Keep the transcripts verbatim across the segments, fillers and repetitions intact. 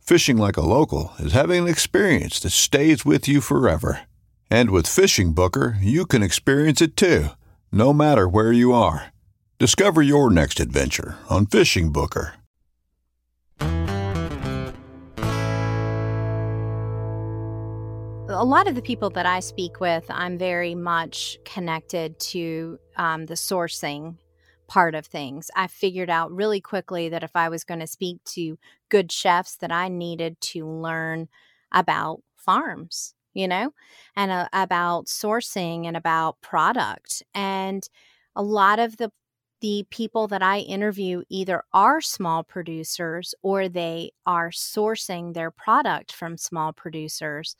Fishing like a local is having an experience that stays with you forever. And with Fishing Booker, you can experience it too, no matter where you are. Discover your next adventure on Fishing Booker. A lot of the people that I speak with, I'm very much connected to um, the sourcing part of things. I figured out really quickly that if I was going to speak to good chefs, that I needed to learn about farms, you know, and uh, about sourcing and about product. And a lot of the the people that I interview either are small producers or they are sourcing their product from small producers.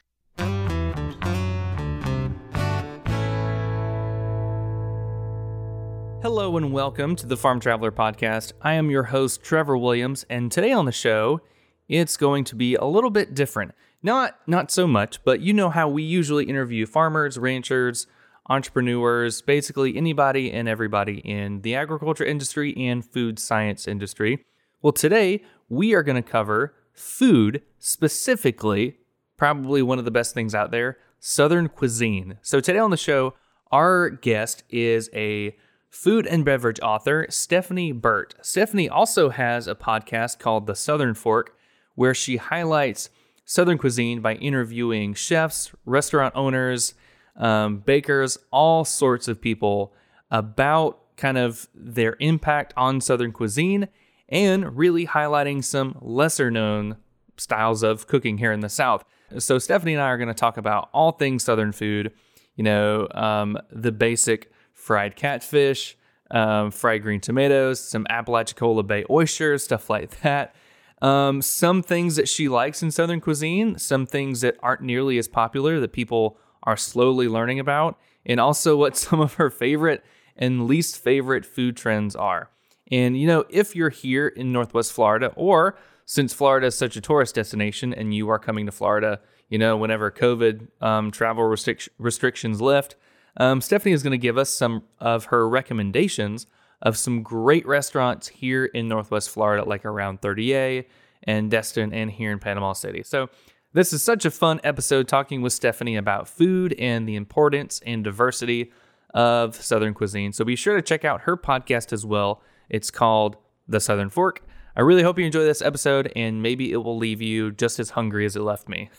Hello and welcome to the Farm Traveler Podcast. I am your host, Trevor Williams, and today on the show, it's going to be a little bit different. Not not so much, but you know how we usually interview farmers, ranchers, entrepreneurs, basically anybody and everybody in the agriculture industry and food science industry. Well, today, we are going to cover food, specifically, probably one of the best things out there, Southern cuisine. So today on the show, our guest is a food and beverage author, Stephanie Burt. Stephanie also has a podcast called The Southern Fork, where she highlights Southern cuisine by interviewing chefs, restaurant owners, um, bakers, all sorts of people about kind of their impact on Southern cuisine and really highlighting some lesser known styles of cooking here in the South. So Stephanie and I are going to talk about all things Southern food, you know, um, the basic fried catfish, um, fried green tomatoes, some Apalachicola Bay oysters, stuff like that. Um, some things that she likes in Southern cuisine, some things that aren't nearly as popular that people are slowly learning about, and also what some of her favorite and least favorite food trends are. And, you know, if you're here in Northwest Florida, or since Florida is such a tourist destination and you are coming to Florida, you know, whenever COVID um, travel restric- restrictions lift, Um, Stephanie is going to give us some of her recommendations of some great restaurants here in Northwest Florida, like around thirty A and Destin and here in Panama City. So this is such a fun episode talking with Stephanie about food and the importance and diversity of Southern cuisine. So be sure to check out her podcast as well. It's called The Southern Fork. I really hope you enjoy this episode, and maybe it will leave you just as hungry as it left me.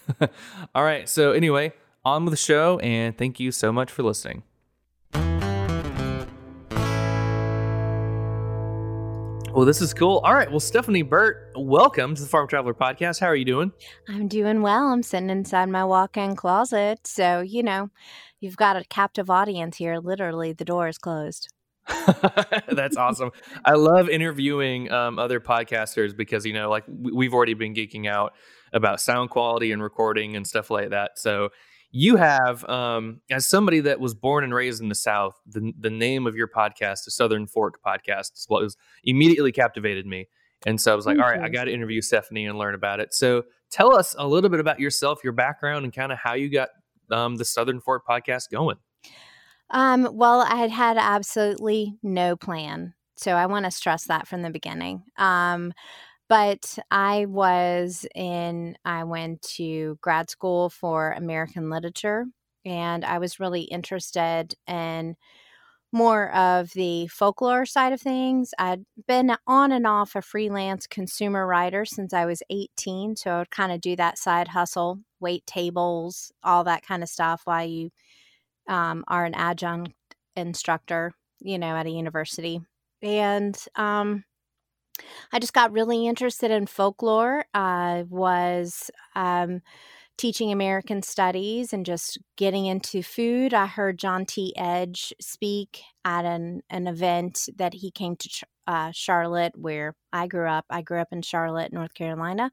All right. So anyway, on with the show, and thank you so much for listening. Well, this is cool. All right. Well, Stephanie Burt, welcome to the Farm Traveler Podcast. How are you doing? I'm doing well. I'm sitting inside my walk-in closet. So, you know, you've got a captive audience here. Literally, the door is closed. That's awesome. I love interviewing um, other podcasters because, you know, like we've already been geeking out about sound quality and recording and stuff like that. So, you have, um, as somebody that was born and raised in the South, the, the name of your podcast, the Southern Fork Podcast, was immediately captivated me. And so I was like, all right, I got to interview Stephanie and learn about it. So tell us a little bit about yourself, your background, and kind of how you got um, the Southern Fork Podcast going. Um, well, I had had absolutely no plan. So I want to stress that from the beginning. Um, but I was in, I went to grad school for American literature, and I was really interested in more of the folklore side of things. I'd been on and off a freelance consumer writer since I was eighteen. So I would kind of do that side hustle, wait tables, all that kind of stuff while you um, are an adjunct instructor, you know, at a university. And um, I just got really interested in folklore. I was um, teaching American studies and just getting into food. I heard John T. Edge speak at an, an event that he came to uh, Charlotte, where I grew up. I grew up in Charlotte, North Carolina.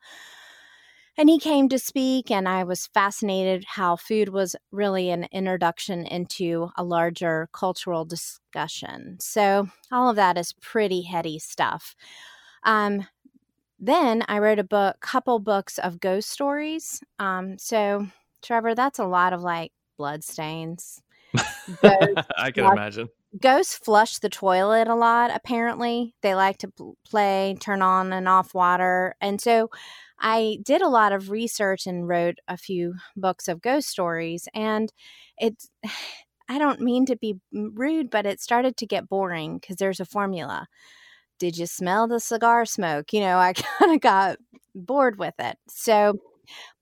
And he came to speak, and I was fascinated how food was really an introduction into a larger cultural discussion. So all of that is pretty heady stuff. Um, then I wrote a book, couple books of ghost stories. Um, so, Trevor, that's a lot of like bloodstains. I can like, imagine. Ghosts flush the toilet a lot, apparently. They like to play, turn on and off water. And so I did a lot of research and wrote a few books of ghost stories, and it's, I don't mean to be rude, but it started to get boring because there's a formula. Did you smell the cigar smoke? You know, I kind of got bored with it. So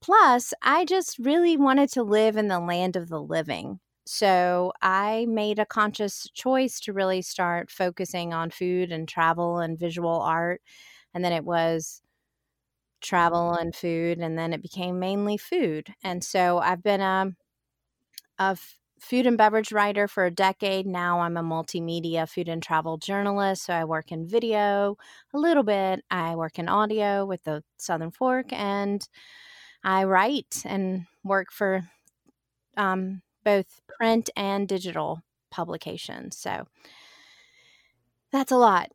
plus I just really wanted to live in the land of the living. So I made a conscious choice to really start focusing on food and travel and visual art. And then it was travel and food, and then it became mainly food. And so I've been a, a food and beverage writer for a decade. Now I'm a multimedia food and travel journalist. So I work in video a little bit. I work in audio with the Southern Fork, and I write and work for um, both print and digital publications. So that's a lot.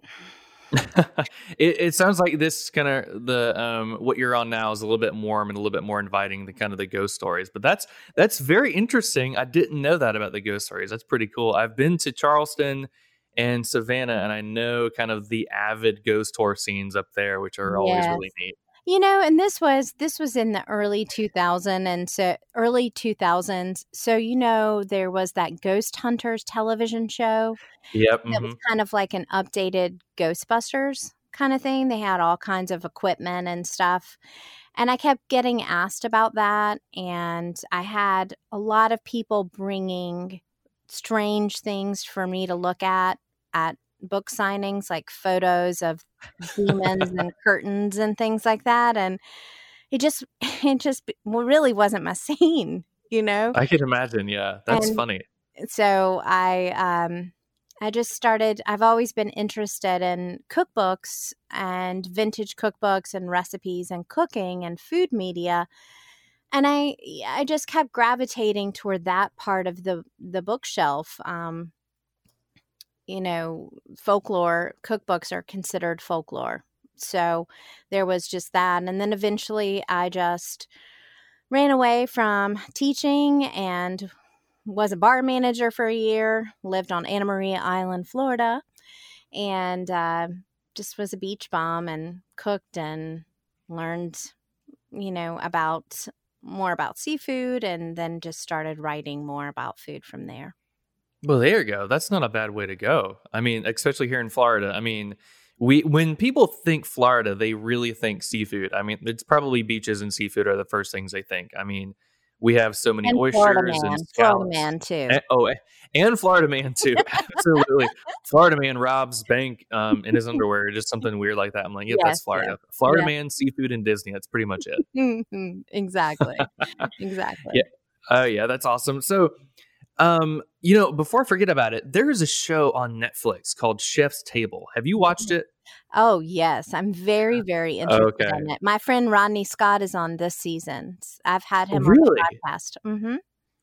it, it sounds like this kind of the um, what you're on now is a little bit more and a little bit more inviting than kind of the ghost stories. But that's that's very interesting. I didn't know that about the ghost stories. That's pretty cool. I've been to Charleston and Savannah, and I know kind of the avid ghost tour scenes up there, which are always yes. really neat. You know, and this was this was in the early two thousands, and so early two thousands. So you know, there was that Ghost Hunters television show. Yep, it mm-hmm. was kind of like an updated Ghostbusters kind of thing. They had all kinds of equipment and stuff, and I kept getting asked about that, and I had a lot of people bringing strange things for me to look at at. book signings, like photos of demons and curtains and things like that, and it just it just really wasn't my scene, you know. I can imagine. Yeah, that's and funny. So I um I just started. I've always been interested in cookbooks and vintage cookbooks and recipes and cooking and food media, and I I just kept gravitating toward that part of the the bookshelf. Um, you know, folklore cookbooks are considered folklore. So there was just that. And then eventually I just ran away from teaching and was a bar manager for a year, lived on Anna Maria Island, Florida, and uh, just was a beach bum and cooked and learned, you know, about more about seafood, and then just started writing more about food from there. Well, there you go. That's not a bad way to go. I mean, especially here in Florida. I mean, we when people think Florida, they really think seafood. I mean, it's probably beaches and seafood are the first things they think. I mean, we have so many and oysters Florida man. and Florida man too. And, oh, and Florida man too. Absolutely, Florida man robs bank um, in his underwear. Just something weird like that. I'm like, yeah, yes, that's Florida. Yeah. Florida yeah. man, seafood, and Disney. That's pretty much it. Exactly. Exactly. Yeah. Oh, yeah. That's awesome. So. Um, you know, before I forget about it, there is a show on Netflix called Chef's Table. Have you watched it? Oh, yes. I'm very, very interested okay. in it. My friend Rodney Scott is on this season. I've had him really? on the podcast. Mm-hmm.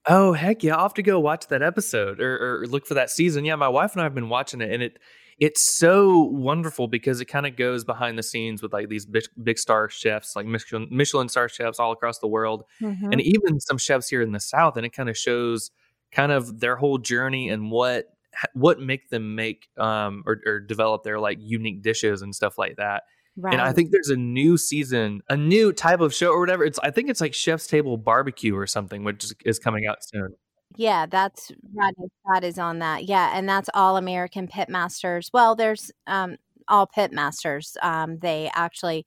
Oh, heck yeah. I'll have to go watch that episode or, or look for that season. Yeah, my wife and I have been watching it, and it it's so wonderful because it kind of goes behind the scenes with like these big, big star chefs, like Michelin, Michelin star chefs all across the world, mm-hmm. and even some chefs here in the South, and it kind of shows kind of their whole journey and what what make them make um, or, or develop their like unique dishes and stuff like that. Right. And I think there's a new season, a new type of show or whatever. It's I think it's like Chef's Table Barbecue or something, which is coming out soon. Yeah, that's Rodney Scott is on that. Yeah, and that's All American Pitmasters. Well, there's um, all pitmasters. Um, they actually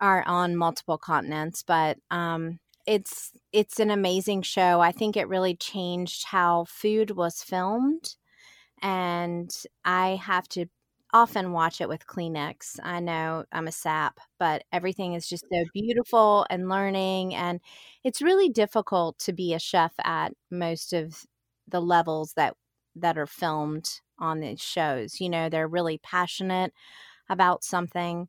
are on multiple continents, but um, it's it's an amazing show. I think it really changed how food was filmed, and I have to often watch it with Kleenex. I know I'm a sap, but everything is just so beautiful and learning. And it's really difficult to be a chef at most of the levels that, that are filmed on these shows. You know, they're really passionate about something.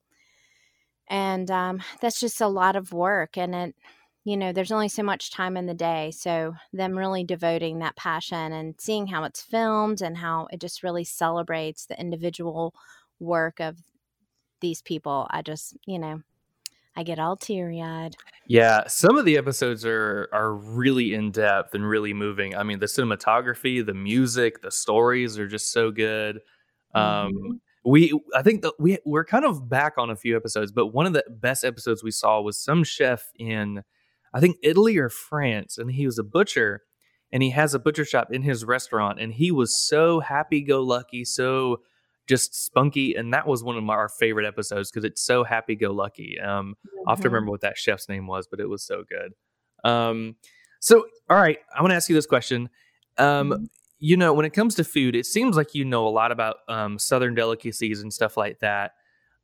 And um, that's just a lot of work. And it, you know, there's only so much time in the day. So them really devoting that passion and seeing how it's filmed and how it just really celebrates the individual work of these people. I just, you know, I get all teary-eyed. Yeah. Some of the episodes are, are really in-depth and really moving. I mean, the cinematography, the music, the stories are just so good. Um, mm-hmm. We, I think that we, we're kind of back on a few episodes, but one of the best episodes we saw was some chef in, I think, Italy or France, and he was a butcher, and he has a butcher shop in his restaurant, and he was so happy-go-lucky, so just spunky, and that was one of my, our favorite episodes because it's so happy-go-lucky. Um, mm-hmm. I have to remember what that chef's name was, but it was so good. Um, so, all right, I'm going to ask you this question. Um, mm-hmm. You know, when it comes to food, it seems like you know a lot about um, Southern delicacies and stuff like that.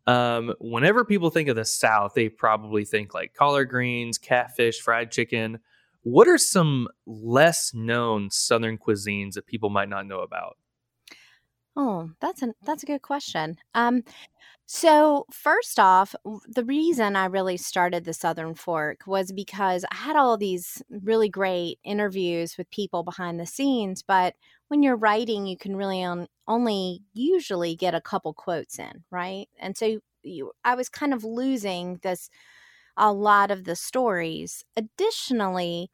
Um, whenever people think of the South, they probably think like collard greens, catfish, fried chicken. What are some less known Southern cuisines that people might not know about? Oh, that's a, that's a good question. Um, so first off, the reason I really started the Southern Fork was because I had all these really great interviews with people behind the scenes, but when you're writing, you can really on, only usually get a couple quotes in, right? And so you, I was kind of losing this, a lot of the stories. Additionally,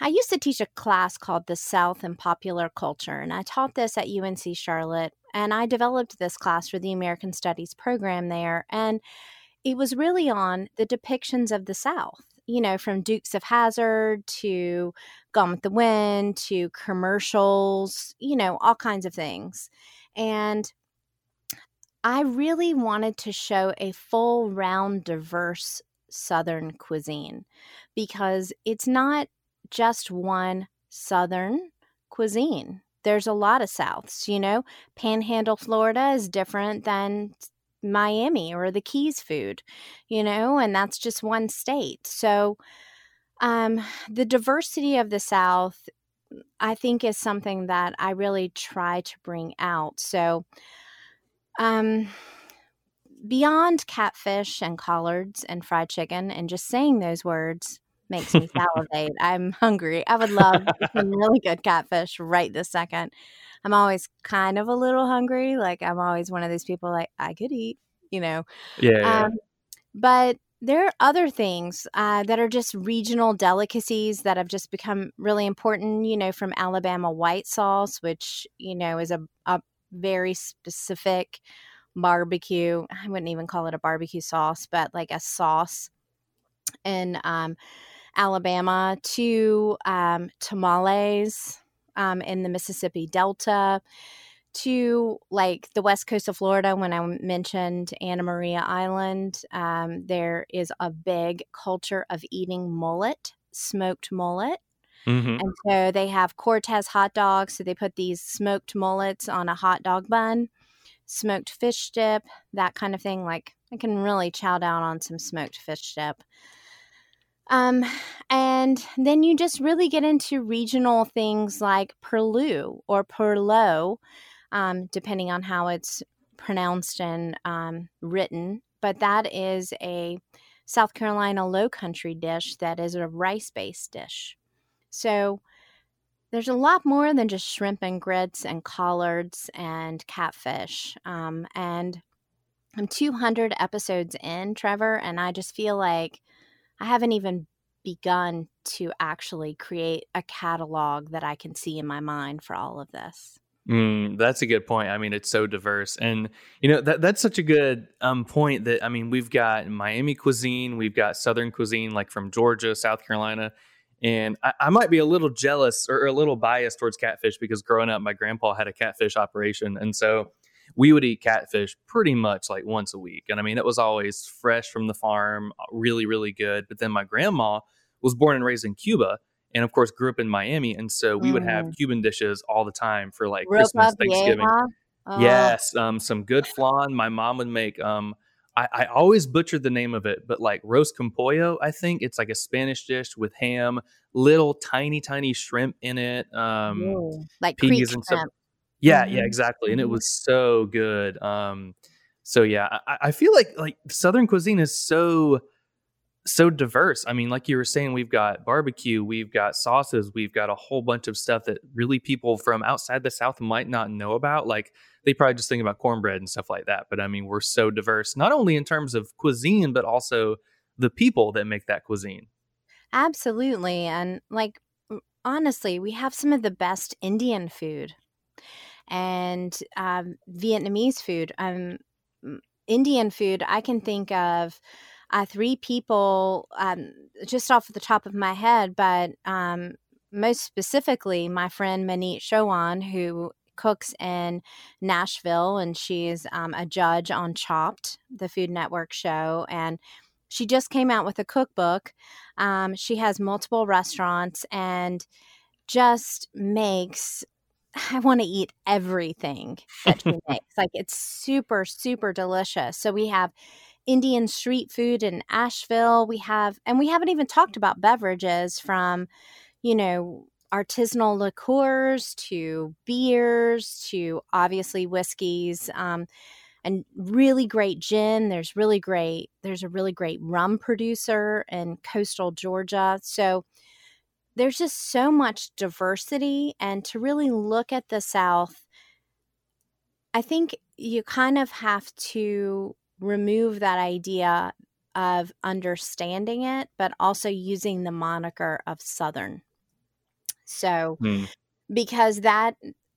I used to teach a class called The South and Popular Culture, and I taught this at U N C Charlotte, and I developed this class for the American Studies program there, and it was really on the depictions of the South, you know, from Dukes of Hazzard to Gone with the Wind to commercials, you know, all kinds of things. And I really wanted to show a full, round, diverse Southern cuisine because it's not just one Southern cuisine. There's a lot of Souths, you know. Panhandle Florida is different than Miami or the Keys food, you know, and that's just one state. So um, the diversity of the South, I think, is something that I really try to bring out. So um, beyond catfish and collards and fried chicken and just saying those words makes me salivate. I'm hungry. I would love some really good catfish right this second. I'm always kind of a little hungry. Like I'm always one of those people like I could eat, you know. Yeah. yeah. Um, but there are other things uh, that are just regional delicacies that have just become really important, you know, from Alabama white sauce, which, you know, is a, a very specific barbecue. I wouldn't even call it a barbecue sauce, but like a sauce in um, Alabama to um, tamales um, in the Mississippi Delta to like the west coast of Florida. When I mentioned Anna Maria Island, um, there is a big culture of eating mullet, smoked mullet. Mm-hmm. And so they have Cortez hot dogs. So they put these smoked mullets on a hot dog bun, smoked fish dip, that kind of thing. Like I can really chow down on some smoked fish dip. Um, and then you just really get into regional things like purlieu or purloe, um, depending on how it's pronounced and um, written. But that is a South Carolina low country dish that is a rice-based dish. So there's a lot more than just shrimp and grits and collards and catfish. Um, and I'm two hundred episodes in, Trevor, and I just feel like I haven't even begun to actually create a catalog that I can see in my mind for all of this. Mm, that's a good point. I mean, it's so diverse. And, you know, that that's such a good um, point that, I mean, we've got Miami cuisine, we've got Southern cuisine, like from Georgia, South Carolina. And I, I might be a little jealous or a little biased towards catfish because growing up, my grandpa had a catfish operation. And so we would eat catfish pretty much like once a week. And I mean, it was always fresh from the farm, really, really good. But then my grandma was born and raised in Cuba. And of course, grew up in Miami. And so we mm. would have Cuban dishes all the time for like Real Christmas, Pavieja. Thanksgiving. Oh. Yes. Um, some good flan. My mom would make, um, I, I always butchered the name of it, but like roast con pollo, I think. It's like a Spanish dish with ham, little tiny, tiny shrimp in it. Um, Ooh, like peas and stuff. Yeah, mm-hmm. yeah, exactly. And it was so good. Um, so yeah, I, I feel like like Southern cuisine is so... so diverse. I mean, like you were saying, we've got barbecue, we've got sauces, we've got a whole bunch of stuff that really people from outside the South might not know about. Like they probably just think about cornbread and stuff like that. But I mean, we're so diverse, not only in terms of cuisine, but also the people that make that cuisine. Absolutely. And like, honestly, we have some of the best Indian food and um, Vietnamese food. Um, Indian food, I can think of Uh, three people um, just off the top of my head, but um, most specifically, my friend Manit Showan, who cooks in Nashville, and she's um, a judge on Chopped, the Food Network show, and she just came out with a cookbook. Um, she has multiple restaurants and just makes... I want to eat everything that she makes. Like it's super, super delicious. So we have Indian street food in Asheville. We have, and we haven't even talked about beverages from, you know, artisanal liqueurs to beers to obviously whiskeys, um, and really great gin. There's really great, there's a really great rum producer in coastal Georgia. So there's just so much diversity, and to really look at the South, I think you kind of have to remove that idea of understanding it, but also using the moniker of Southern. So, mm. because that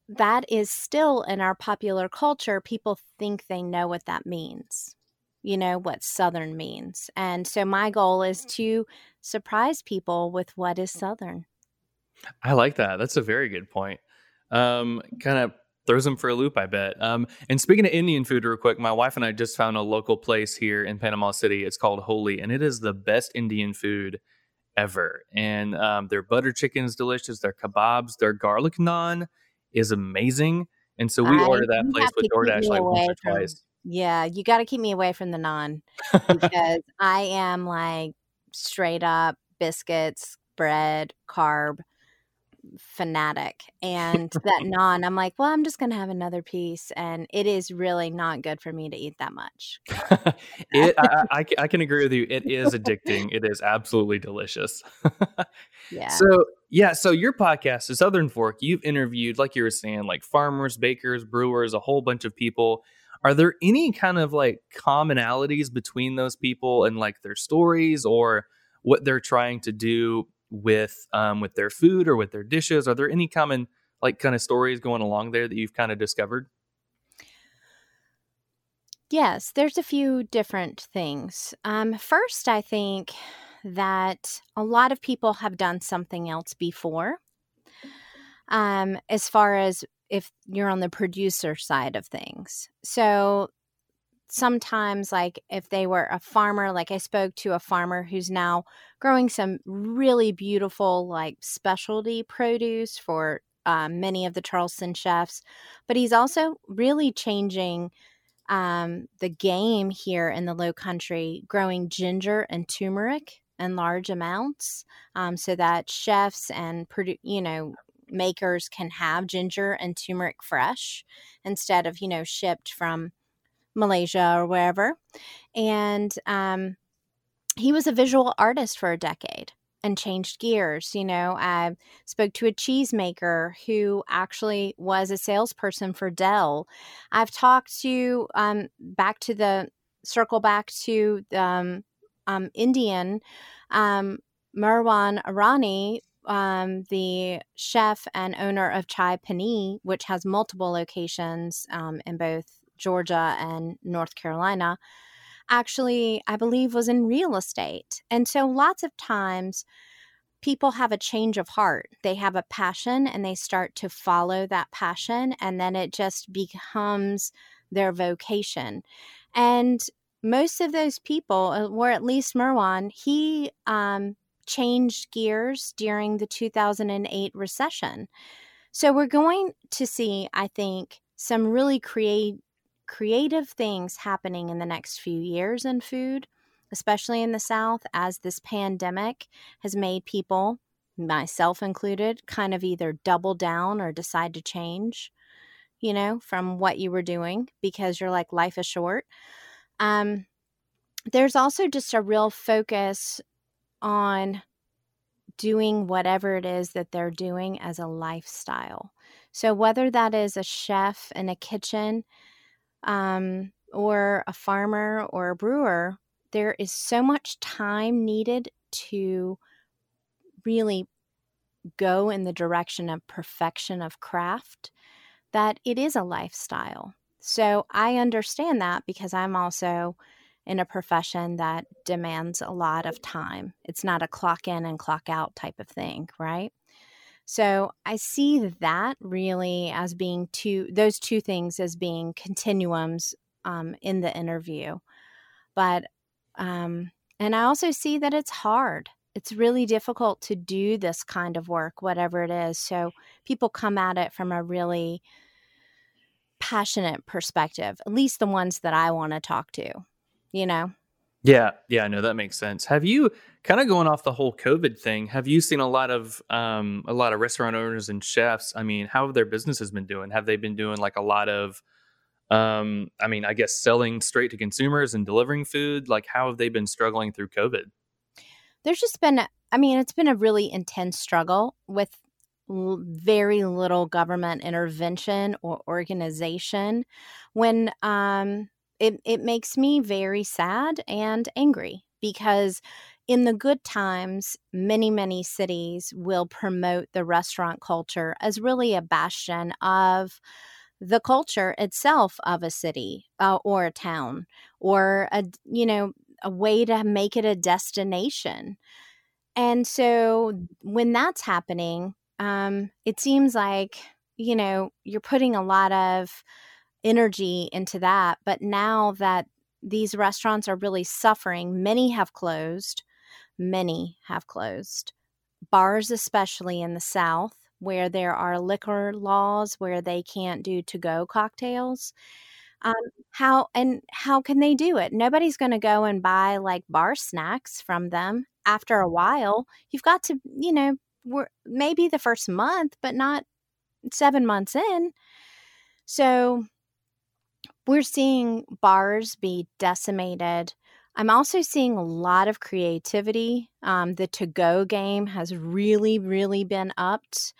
that is still in our popular culture, people think they know what that means, you know, what Southern means. And so my goal is to surprise people with what is Southern. I like that. That's a very good point. Um, kind of throws them for a loop, I bet. Um, and speaking of Indian food real quick, my wife and I just found a local place here in Panama City. It's called Holy, and it is the best Indian food ever. And um, their butter chicken is delicious. Their kebabs, their garlic naan is amazing. And so we I, order that place with DoorDash like once or twice. From, yeah, you got to keep me away from the naan because I am like straight up biscuits, bread, carb fanatic, and that naan, I'm like, well, I'm just gonna have another piece, and it is really not good for me to eat that much. it, I, I, I can agree with you. It is addicting. It is absolutely delicious. yeah. So yeah. So your podcast, The Southern Fork, you've interviewed, like you were saying, like farmers, bakers, brewers, a whole bunch of people. Are there any kind of like commonalities between those people and like their stories or what they're trying to do with um, with their food or with their dishes? Are there any common like kind of stories going along there that you've kind of discovered? Yes, there's a few different things. Um, first, I think that a lot of people have done something else before. Um, as far as if you're on the producer side of things. So sometimes like if they were a farmer, like I spoke to a farmer who's now growing some really beautiful like specialty produce for uh, many of the Charleston chefs, but he's also really changing um, the game here in the Low Country, growing ginger and turmeric in large amounts um, so that chefs and, produ- you know, makers can have ginger and turmeric fresh instead of, you know, shipped from Malaysia or wherever. And um, he was a visual artist for a decade and changed gears. You know, I spoke to a cheesemaker who actually was a salesperson for Dell. I've talked to, um, back to the, circle back to um, um, Indian um, Merwan Arani, um, the chef and owner of Chai Panee, which has multiple locations um, in both Georgia and North Carolina, actually, I believe, was in real estate. And so lots of times people have a change of heart. They have a passion and they start to follow that passion, and then it just becomes their vocation. And most of those people, or at least Merwan, he um, changed gears during the two thousand eight recession. So we're going to see, I think, some really create, creative things happening in the next few years in food, especially in the South, as this pandemic has made people, myself included, kind of either double down or decide to change, you know, from what you were doing, because you're like, life is short. Um, there's also just a real focus on doing whatever it is that they're doing as a lifestyle. So whether that is a chef in a kitchen, um, or a farmer or a brewer, there is so much time needed to really go in the direction of perfection of craft that it is a lifestyle. So I understand that, because I'm also in a profession that demands a lot of time. It's not a clock in and clock out type of thing, right? So I see that really as being two, those two things as being continuums um, in the interview. But, um, and I also see that it's hard. It's really difficult to do this kind of work, whatever it is. So people come at it from a really passionate perspective, at least the ones that I want to talk to, you know? Yeah. Yeah. I know that makes sense. Have you, kind of going off the whole COVID thing, have you seen a lot of, um, a lot of restaurant owners and chefs? I mean, how have their businesses been doing? Have they been doing like a lot of, um, I mean, I guess selling straight to consumers and delivering food? Like, how have they been struggling through COVID? There's just been, I mean, it's been a really intense struggle with very little government intervention or organization. When um, it, it makes me very sad and angry, because in the good times, many, many cities will promote the restaurant culture as really a bastion of the culture itself of a city uh, or a town, or a, you know, a way to make it a destination. And so when that's happening, Um, it seems like, you know, you're putting a lot of energy into that. But now that these restaurants are really suffering, many have closed. Many have closed. Bars, especially in the South, where there are liquor laws where they can't do to-go cocktails. Um, how and how can they do it? Nobody's going to go and buy like bar snacks from them. After a while, you've got to, you know, we're maybe the first month, but not seven months in. So we're seeing bars be decimated. I'm also seeing a lot of creativity. Um, the to-go game has really, really been upped.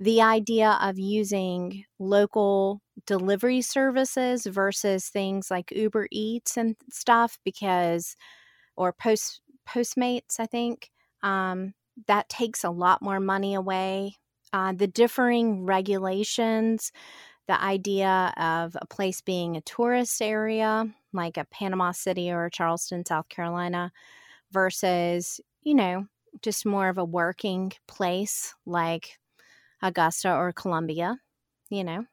The idea of using local delivery services versus things like Uber Eats and stuff, because, or Post Postmates, I think, um, that takes a lot more money away. Uh, the differing regulations, the idea of a place being a tourist area, like a Panama City or Charleston, South Carolina, versus, you know, just more of a working place like Augusta or Columbia, you know.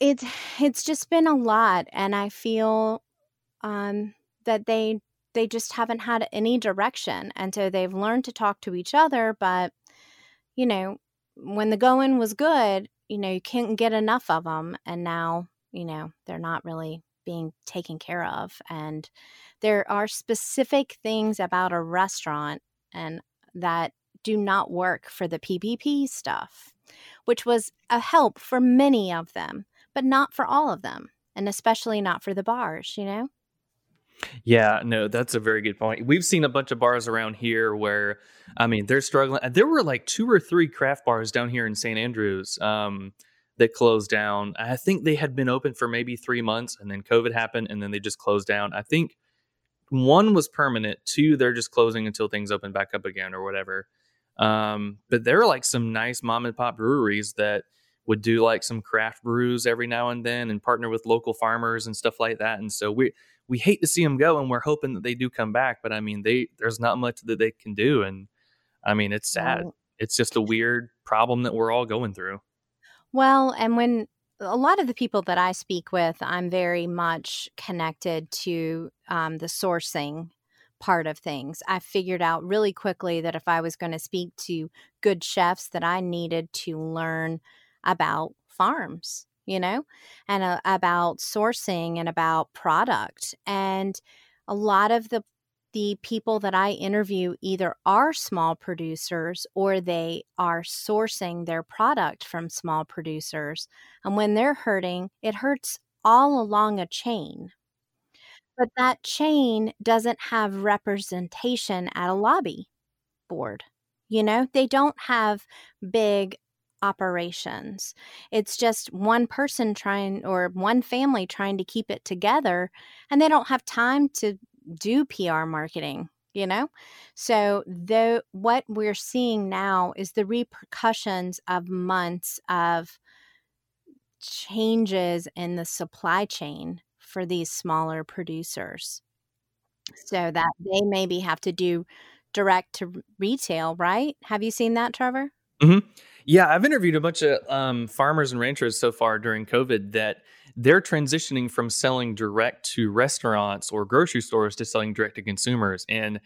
It's, it's just been a lot, and I feel um, that they... they just haven't had any direction. And so they've learned to talk to each other. But, you know, when the going was good, you know, you can't get enough of them. And now, you know, they're not really being taken care of. And there are specific things about a restaurant and that do not work for the P P P stuff, which was a help for many of them, but not for all of them. And especially not for the bars, you know? Yeah, no, that's a very good point. We've seen a bunch of bars around here where, I mean, they're struggling. There were like two or three craft bars down here in Saint Andrews um, that closed down. I think they had been open for maybe three months, and then COVID happened, and then they just closed down. I think one was permanent, two they're just closing until things open back up again or whatever. Um, but there are like some nice mom and pop breweries that would do like some craft brews every now and then and partner with local farmers and stuff like that. And so we we hate to see them go, and we're hoping that they do come back. But I mean, they there's not much that they can do. And I mean, it's sad. Well, it's just a weird problem that we're all going through. Well, and when a lot of the people that I speak with, I'm very much connected to um, the sourcing part of things. I figured out really quickly that if I was going to speak to good chefs, that I needed to learn about farms, you know, and uh, about sourcing and about product. And a lot of the the people that I interview either are small producers or they are sourcing their product from small producers. And when they're hurting, it hurts all along a chain. But that chain doesn't have representation at a lobby board. You know, they don't have big operations. It's just one person trying, or one family trying to keep it together, and they don't have time to do P R marketing, you know? So the, what we're seeing now is the repercussions of months of changes in the supply chain for these smaller producers, so that they maybe have to do direct to retail, right? Have you seen that, Trevor? Mm-hmm. Yeah, I've interviewed a bunch of um, farmers and ranchers so far during COVID that they're transitioning from selling direct to restaurants or grocery stores to selling direct to consumers. And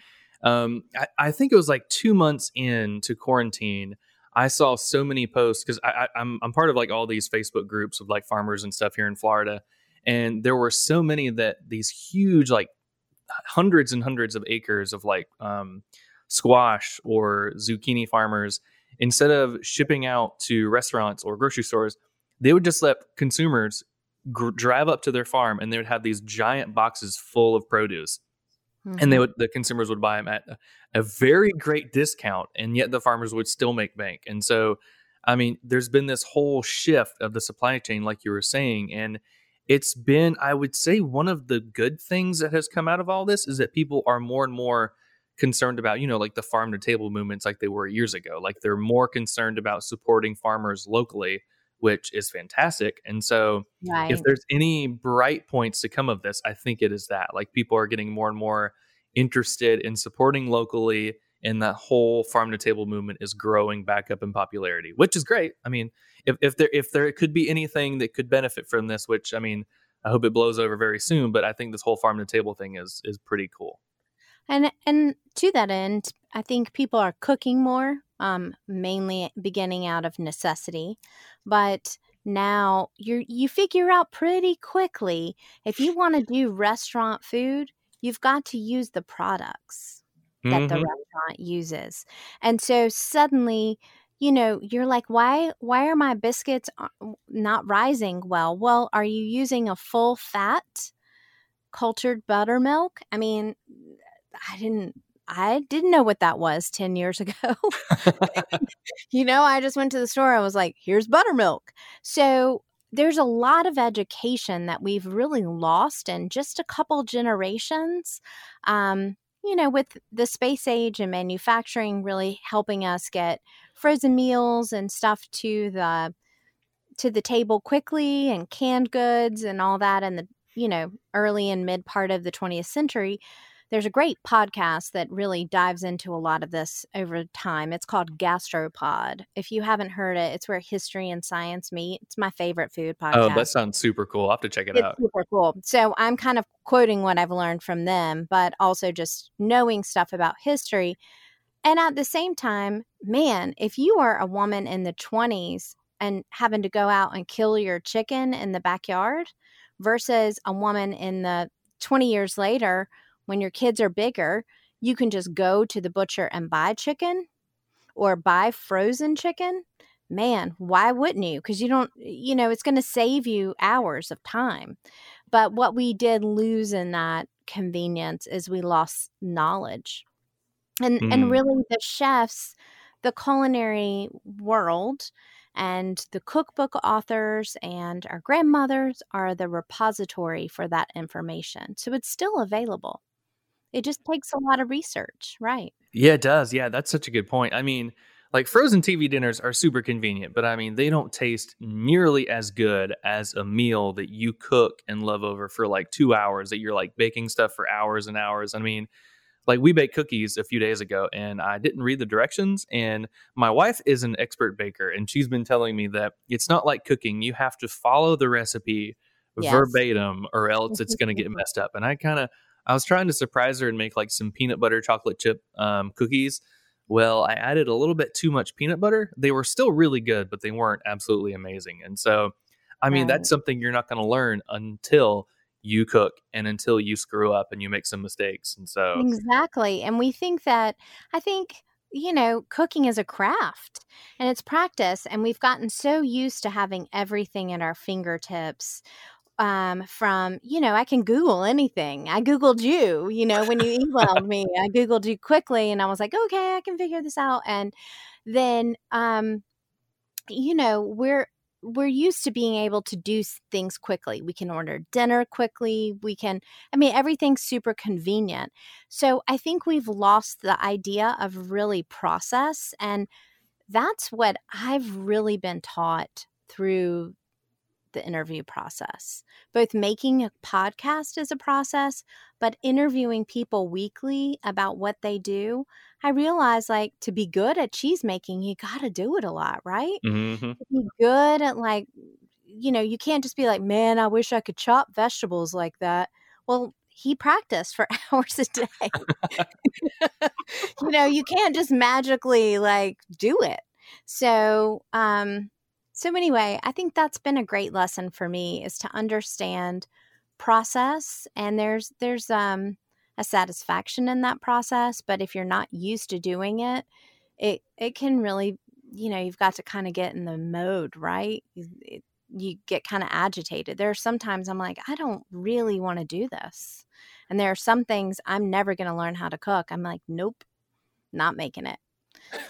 um, I, I think it was like two months into quarantine, I saw so many posts, because I'm I'm part of like all these Facebook groups of like farmers and stuff here in Florida. And there were so many that these huge, like hundreds and hundreds of acres of like um, squash or zucchini farmers, instead of shipping out to restaurants or grocery stores, they would just let consumers gr- drive up to their farm, and they would have these giant boxes full of produce. Mm-hmm. And they would, the consumers would buy them at a very great discount, and yet the farmers would still make bank. And so, I mean, there's been this whole shift of the supply chain, like you were saying, and it's been, I would say, one of the good things that has come out of all this is that people are more and more concerned about, you know, like the farm to table movements like they were years ago. Like they're more concerned about supporting farmers locally, which is fantastic. And so right. If there's any bright points to come of this, I think it is that like people are getting more and more interested in supporting locally, and that whole farm to table movement is growing back up in popularity, which is great. I mean, if, if there if there could be anything that could benefit from this, which I mean, I hope it blows over very soon, but I think this whole farm to table thing is is pretty cool. And and to that end, I think people are cooking more, um, mainly beginning out of necessity. But now you you figure out pretty quickly, if you want to do restaurant food, you've got to use the products that mm-hmm. the restaurant uses. And so suddenly, you know, you're like, why why are my biscuits not rising well? Well, are you using a full fat cultured buttermilk? I mean, I didn't, I didn't know what that was ten years ago. You know, I just went to the store. I was like, here's buttermilk. So there's a lot of education that we've really lost in just a couple generations. Um, you know, with the space age and manufacturing really helping us get frozen meals and stuff to the, to the table quickly, and canned goods and all that in the, you know, early and mid part of the twentieth century. There's a great podcast that really dives into a lot of this over time. It's called Gastropod. If you haven't heard it, it's where history and science meet. It's my favorite food podcast. Oh, that sounds super cool. I'll have to check it it's out. It's super cool. So I'm kind of quoting what I've learned from them, but also just knowing stuff about history. And at the same time, man, if you are a woman in the twenties and having to go out and kill your chicken in the backyard versus a woman in the twenty years later, when your kids are bigger, you can just go to the butcher and buy chicken or buy frozen chicken. Man, why wouldn't you? Because you don't, you know, it's going to save you hours of time. But what we did lose in that convenience is we lost knowledge. And mm. and really the chefs, the culinary world, and the cookbook authors and our grandmothers are the repository for that information. So it's still available. It just takes a lot of research, right? Yeah, it does. Yeah, that's such a good point. I mean, like frozen T V dinners are super convenient, but I mean, they don't taste nearly as good as a meal that you cook and love over for like two hours that you're like baking stuff for hours and hours. I mean, like we baked cookies a few days ago and I didn't read the directions, and my wife is an expert baker and she's been telling me that it's not like cooking. You have to follow the recipe yes. verbatim or else it's going to get messed up. And I kind of, I was trying to surprise her and make like some peanut butter chocolate chip um, cookies. Well, I added a little bit too much peanut butter. They were still really good, but they weren't absolutely amazing. And so, I mean, right. that's something you're not going to learn until you cook and until you screw up and you make some mistakes. And so, exactly. And we think that, I think, you know, cooking is a craft and it's practice. And we've gotten so used to having everything at our fingertips. Um, from, you know, I can Google anything. I Googled you, you know, when you emailed me, I Googled you quickly and I was like, okay, I can figure this out. And then, um, you know, we're, we're used to being able to do things quickly. We can order dinner quickly. We can, I mean, everything's super convenient. So I think we've lost the idea of really process. And that's what I've really been taught through the interview process. Both making a podcast is a process, but interviewing people weekly about what they do, I realized like to be good at cheese making, you got to do it a lot, right? Mm-hmm. To be good at like, you know, you can't just be like, man, I wish I could chop vegetables like that. Well, he practiced for hours a day. You know, you can't just magically like do it. So, um, So anyway, I think that's been a great lesson for me, is to understand process, and there's there's um, a satisfaction in that process. But if you're not used to doing it, it it can really, you know, you've got to kind of get in the mode, right? You, it, you get kind of agitated. There are sometimes I'm like, I don't really want to do this. And there are some things I'm never going to learn how to cook. I'm like, nope, not making it.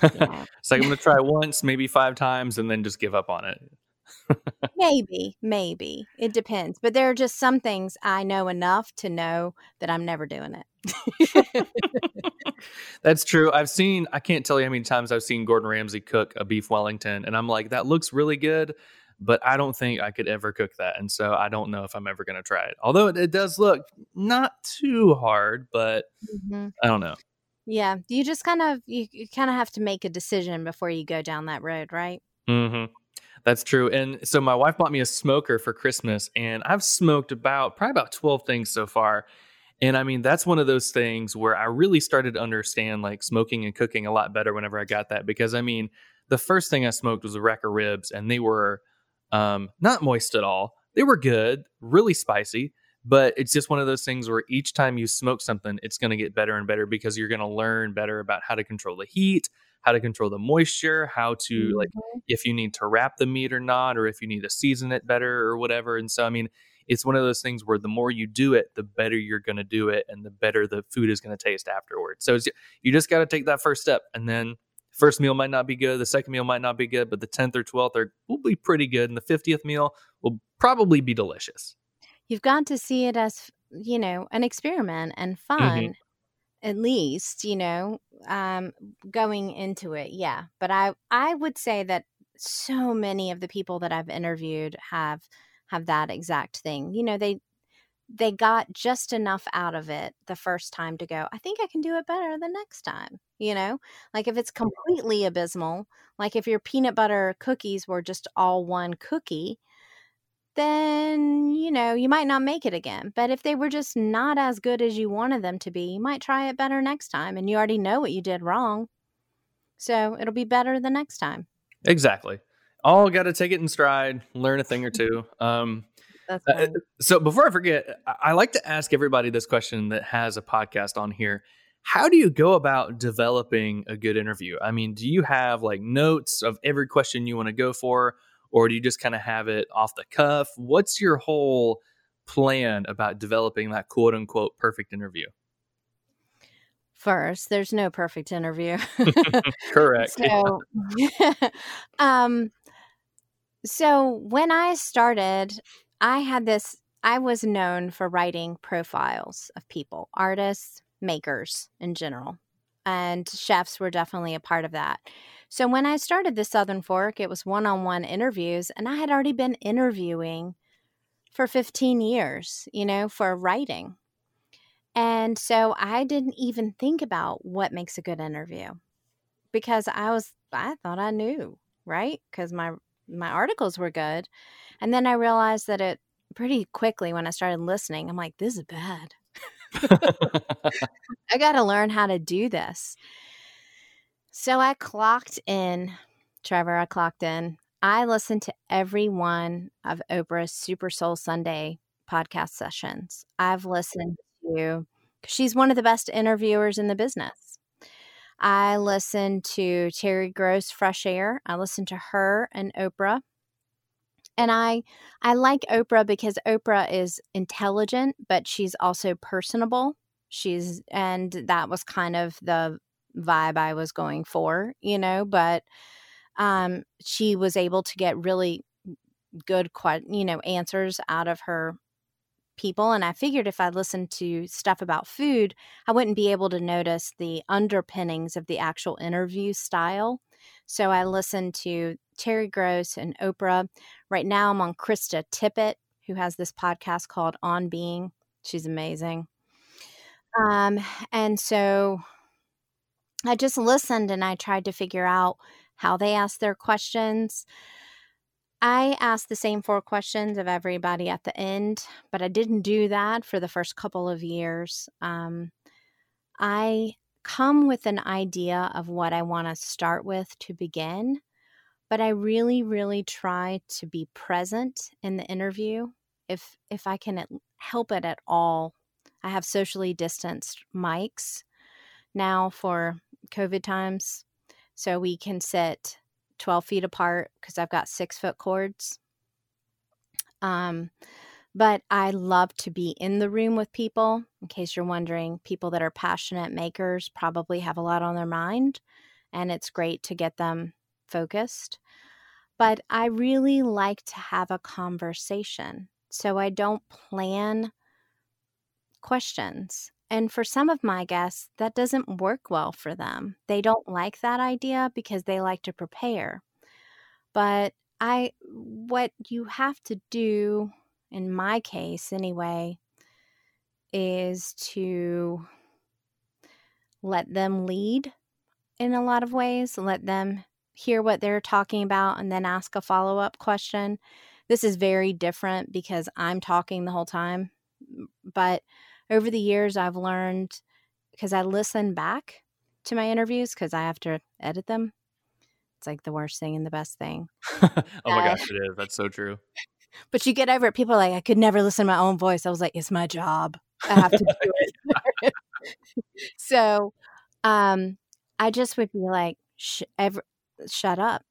Yeah. It's like, I'm going to try once, maybe five times, and then just give up on it. maybe, maybe. It depends. But there are just some things I know enough to know that I'm never doing it. That's true. I've seen, I can't tell you how many times I've seen Gordon Ramsay cook a beef Wellington. And I'm like, that looks really good, but I don't think I could ever cook that. And so I don't know if I'm ever going to try it. Although it, it does look not too hard, but mm-hmm. I don't know. Yeah, you just kind of you, you kind of have to make a decision before you go down that road, right? Mm-hmm. That's true. And so my wife bought me a smoker for Christmas, and I've smoked about probably about twelve things so far. And I mean, that's one of those things where I really started to understand like smoking and cooking a lot better whenever I got that, because I mean, the first thing I smoked was a rack of ribs, and they were um, not moist at all. They were good, really spicy. But it's just one of those things where each time you smoke something, it's going to get better and better, because you're going to learn better about how to control the heat, how to control the moisture, how to mm-hmm. like if you need to wrap the meat or not, or if you need to season it better or whatever. And so, I mean, it's one of those things where the more you do it, the better you're going to do it and the better the food is going to taste afterwards. So it's, you just got to take that first step, and then first meal might not be good. The second meal might not be good, but the tenth or twelfth are, will be pretty good. And the fiftieth meal will probably be delicious. You've got to see it as, you know, an experiment and fun, mm-hmm. at least, you know, um, going into it. Yeah. But I, I would say that so many of the people that I've interviewed have, have that exact thing. You know, they, they got just enough out of it the first time to go, I think I can do it better the next time. You know, like if it's completely abysmal, like if your peanut butter cookies were just all one cookie, then, you know, you might not make it again. But if they were just not as good as you wanted them to be, you might try it better next time. And you already know what you did wrong, so it'll be better the next time. Exactly. All got to take it in stride, learn a thing or two. Um, That's uh, so before I forget, I-, I like to ask everybody this question that has a podcast on here. How do you go about developing a good interview? I mean, do you have like notes of every question you want to go for? Or do you just kind of have it off the cuff? What's your whole plan about developing that quote unquote perfect interview? First, there's no perfect interview. Correct. So, yeah. um, so when I started, I had this, I was known for writing profiles of people, artists, makers in general. And chefs were definitely a part of that. So when I started the Southern Fork, it was one-on-one interviews, and I had already been interviewing for fifteen years, you know, for writing. And so I didn't even think about what makes a good interview because I was, I thought I knew, right? Because my, my articles were good. And then I realized that it pretty quickly when I started listening, I'm like, this is bad. I got to learn how to do this. So I clocked in, Trevor, I clocked in. I listened to every one of Oprah's Super Soul Sunday podcast sessions. I've listened to, she's one of the best interviewers in the business. I listened to Terry Gross, Fresh Air. I listened to her and Oprah. And I I like Oprah because Oprah is intelligent, but she's also personable. She's and that was kind of the vibe I was going for, you know, but um, she was able to get really good, you know, answers out of her people. And I figured if I listened to stuff about food, I wouldn't be able to notice the underpinnings of the actual interview style. So I listened to Terry Gross and Oprah. Right now I'm on Krista Tippett, who has this podcast called On Being. She's amazing. Um, and so I just listened and I tried to figure out how they asked their questions. I asked the same four questions of everybody at the end, but I didn't do that for the first couple of years. Um, I come with an idea of what I want to start with to begin, but I really, really try to be present in the interview if if I can help it at all. I have socially distanced mics now for COVID times, so we can sit twelve feet apart because I've got six-foot cords. Um, but I love to be in the room with people. In case you're wondering, people that are passionate makers probably have a lot on their mind, and it's great to get them focused. But I really like to have a conversation, so I don't plan questions. And for some of my guests, that doesn't work well for them. They don't like that idea because they like to prepare. But I, what you have to do, in my case anyway, is to let them lead in a lot of ways, let them hear what they're talking about and then ask a follow-up question. This is very different because I'm talking the whole time, but over the years, I've learned, because I listen back to my interviews because I have to edit them. It's like the worst thing and the best thing. oh uh, my gosh, it is. That's so true. But you get over it. People are like, I could never listen to my own voice. I was like, it's my job. I have to do it. so um, I just would be like, Sh- ev- shut up.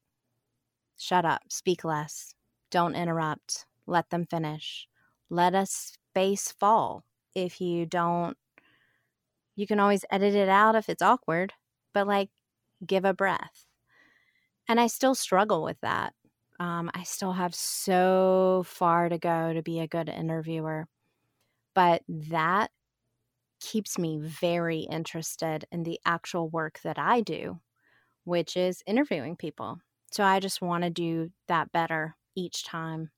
Shut up. Speak less. Don't interrupt. Let them finish. Let a space fall. If you don't, you can always edit it out if it's awkward, but like give a breath. And I still struggle with that. Um, I still have so far to go to be a good interviewer, but that keeps me very interested in the actual work that I do, which is interviewing people. So I just want to do that better each time.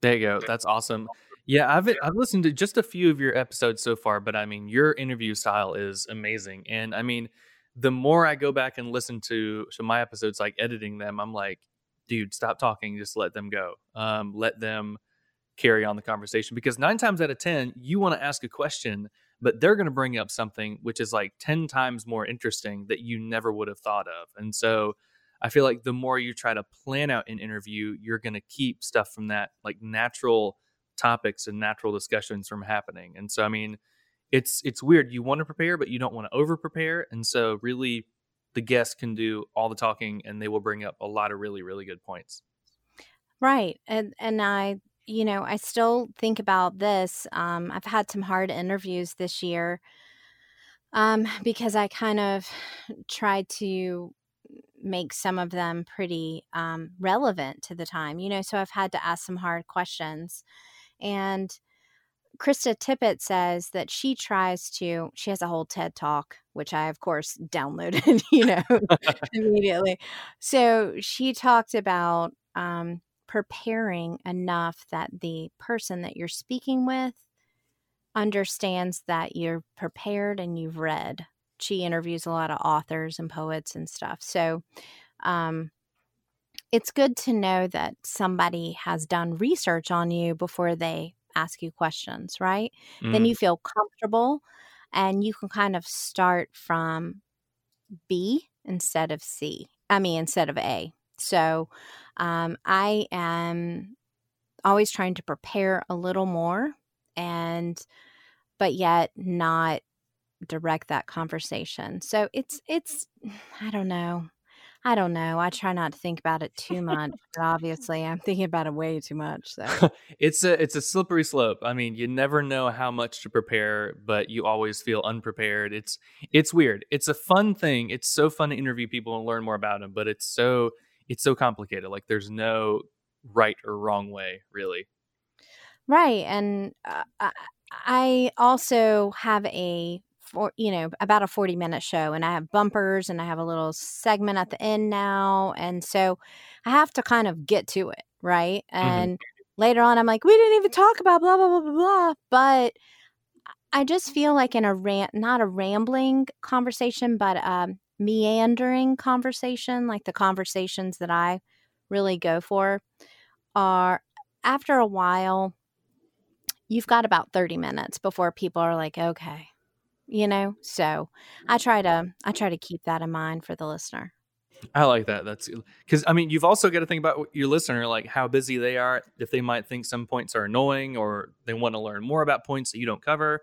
There you go. That's awesome. Yeah, I've I've listened to just a few of your episodes so far, but I mean, your interview style is amazing. And I mean, the more I go back and listen to so my episodes, like editing them, I'm like, dude, stop talking. Just let them go. Um, let them carry on the conversation, because nine times out of ten, you want to ask a question, but they're going to bring up something which is like ten times more interesting that you never would have thought of. And so I feel like the more you try to plan out an interview, you're going to keep stuff from that like natural topics and natural discussions from happening. And so, I mean, it's it's weird. You want to prepare, but you don't want to over prepare. And so really the guests can do all the talking and they will bring up a lot of really, really good points. Right. And, and I, you know, I still think about this. Um, I've had some hard interviews this year um, because I kind of tried to make some of them pretty um, relevant to the time, you know, so I've had to ask some hard questions. And Krista Tippett says that she tries to, she has a whole TED Talk, which I, of course, downloaded, you know, immediately. So she talked about um, preparing enough that the person that you're speaking with understands that you're prepared and you've read. She interviews a lot of authors and poets and stuff. So um, it's good to know that somebody has done research on you before they ask you questions, right? Mm. Then you feel comfortable and you can kind of start from B instead of C. I mean, instead of A. So um, I am always trying to prepare a little more and, but yet not direct that conversation. So it's, it's, I don't know. I don't know. I try not to think about it too much, but obviously I'm thinking about it way too much. So it's a it's a slippery slope. I mean, you never know how much to prepare, but you always feel unprepared. It's it's weird. It's a fun thing. It's so fun to interview people and learn more about them, but it's so it's so complicated. Like there's no right or wrong way, really. Right, and uh, I also have a For, you know, about a forty minute show, and I have bumpers and I have a little segment at the end now. And so I have to kind of get to it. Right. And mm-hmm. later on, I'm like, we didn't even talk about blah, blah, blah, blah, blah. But I just feel like in a rant, not a rambling conversation, but a meandering conversation, like the conversations that I really go for are after a while, you've got about thirty minutes before people are like, okay. You know, so I try to I try to keep that in mind for the listener. I like that. That's because, I mean, you've also got to think about your listener, like how busy they are, if they might think some points are annoying or they want to learn more about points that you don't cover.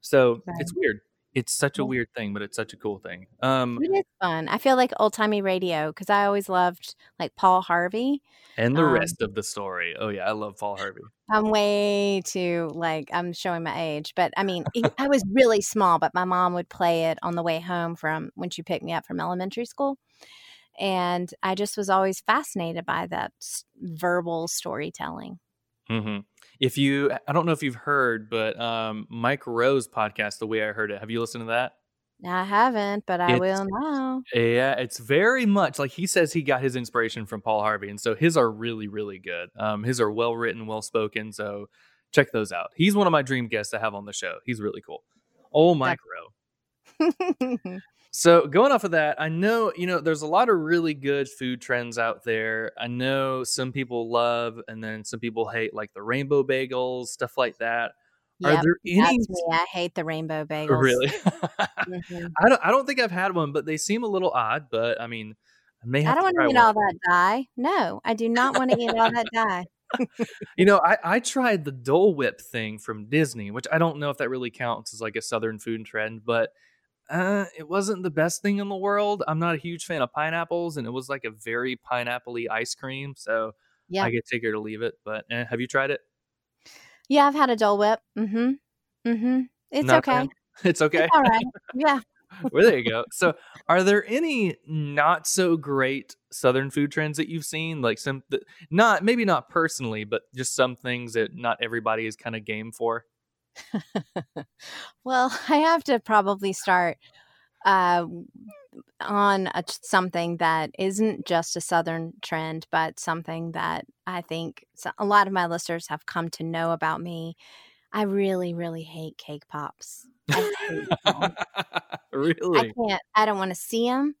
So right. It's weird. It's such a weird thing, but it's such a cool thing. Um, it is fun. I feel like old timey radio because I always loved like Paul Harvey and the um, rest of the story. Oh yeah, I love Paul Harvey. I'm way too like I'm showing my age, but I mean it, I was really small. But my mom would play it on the way home from when she picked me up from elementary school, and I just was always fascinated by that s- verbal storytelling. Mm-hmm. If you, I don't know if you've heard, but um, Mike Rowe's podcast, The Way I Heard It. Have you listened to that? I haven't, but I it's, will now. Yeah, it's very much like he says he got his inspiration from Paul Harvey. And so his are really, really good. Um, his are well written, well spoken. So check those out. He's one of my dream guests to have on the show. He's really cool. Oh, Mike Rowe. So going off of that, I know, you know, there's a lot of really good food trends out there. I know some people love and then some people hate like the rainbow bagels, stuff like that. Yep, are there any? That's me. I hate the rainbow bagels. Really? Mm-hmm. I don't I don't think I've had one, but they seem a little odd. But I mean, I may have I don't want to eat one. all that dye. No, I do not want to eat all that dye. You know, I, I tried the Dole Whip thing from Disney, which I don't know if that really counts as like a Southern food trend, but Uh, it wasn't the best thing in the world. I'm not a huge fan of pineapples, and it was like a very pineapple-y ice cream. So yeah. I could take it or leave it. But eh, have you tried it? Yeah, I've had a Dole Whip. Mm-hmm. Mm-hmm. It's not okay. It's okay. It's all right. Yeah. Well, there you go. So are there any not so great Southern food trends that you've seen? Like some, not maybe not personally, but just some things that not everybody is kind of game for? Well, I have to probably start uh, on a, something that isn't just a Southern trend, but something that I think a lot of my listeners have come to know about me. I really, really hate cake pops. I hate them. Really? I can't. I don't want to see them.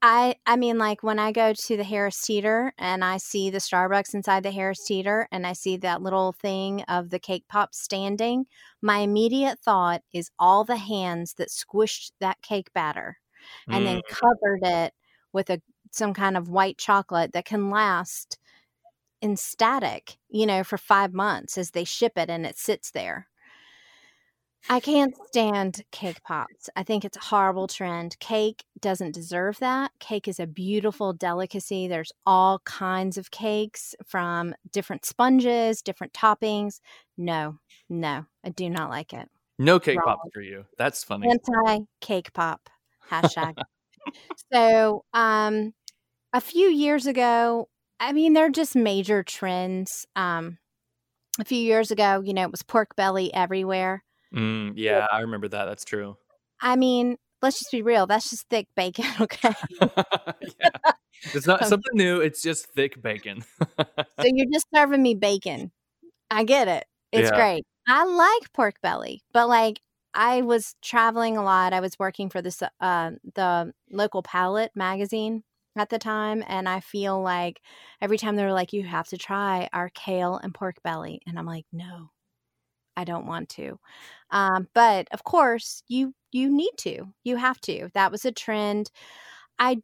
I, I mean, like when I go to the Harris Teeter and I see the Starbucks inside the Harris Teeter and I see that little thing of the cake pop standing, my immediate thought is all the hands that squished that cake batter and mm. then covered it with a some kind of white chocolate that can last in static, you know, for five months as they ship it and it sits there. I can't stand cake pops. I think it's a horrible trend. Cake doesn't deserve that. Cake is a beautiful delicacy. There's all kinds of cakes from different sponges, different toppings. No, no, I do not like it. No cake pop for you. That's funny. Anti-cake pop. Hashtag. So um, a few years ago, I mean, they're just major trends. Um, a few years ago, you know, it was pork belly everywhere. Mm, yeah, I remember that. That's true. I mean, let's just be real. That's just thick bacon, okay? Yeah. It's not something new. It's just thick bacon. So you're just serving me bacon. I get it. It's yeah. great. I like pork belly, but like I was traveling a lot. I was working for this uh, the local palette magazine at the time, and I feel like every time they were like, you have to try our kale and pork belly. And I'm like, no, I don't want to. Um, but of course, you you need to. You have to. That was a trend. I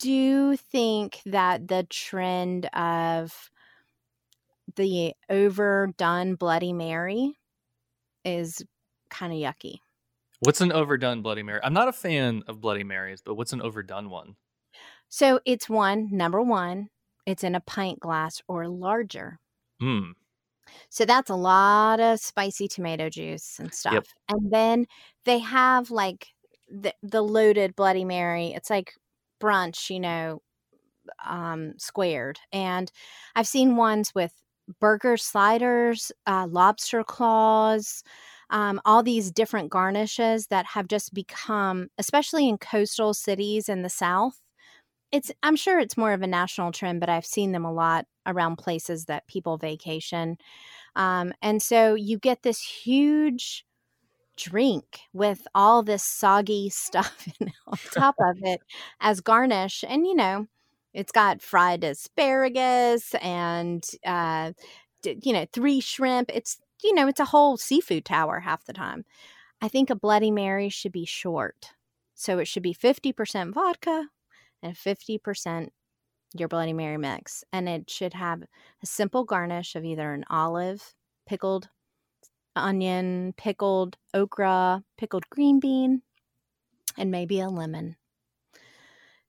do think that the trend of the overdone Bloody Mary is kind of yucky. What's an overdone Bloody Mary? I'm not a fan of Bloody Marys, but what's an overdone one? So it's one, number one, it's in a pint glass or larger. Mm. So that's a lot of spicy tomato juice and stuff. Yep. And then they have like the, the loaded Bloody Mary. It's like brunch, you know, um, squared. And I've seen ones with burger sliders, uh, lobster claws, um, all these different garnishes that have just become, especially in coastal cities in the South. It's, I'm sure it's more of a national trend, but I've seen them a lot around places that people vacation. Um, and so you get this huge drink with all this soggy stuff on top of it as garnish. And, you know, it's got fried asparagus and, uh, you know, three shrimp. It's, you know, it's a whole seafood tower half the time. I think a Bloody Mary should be short. So it should be fifty percent vodka and fifty percent your Bloody Mary mix. And it should have a simple garnish of either an olive, pickled onion, pickled okra, pickled green bean, and maybe a lemon.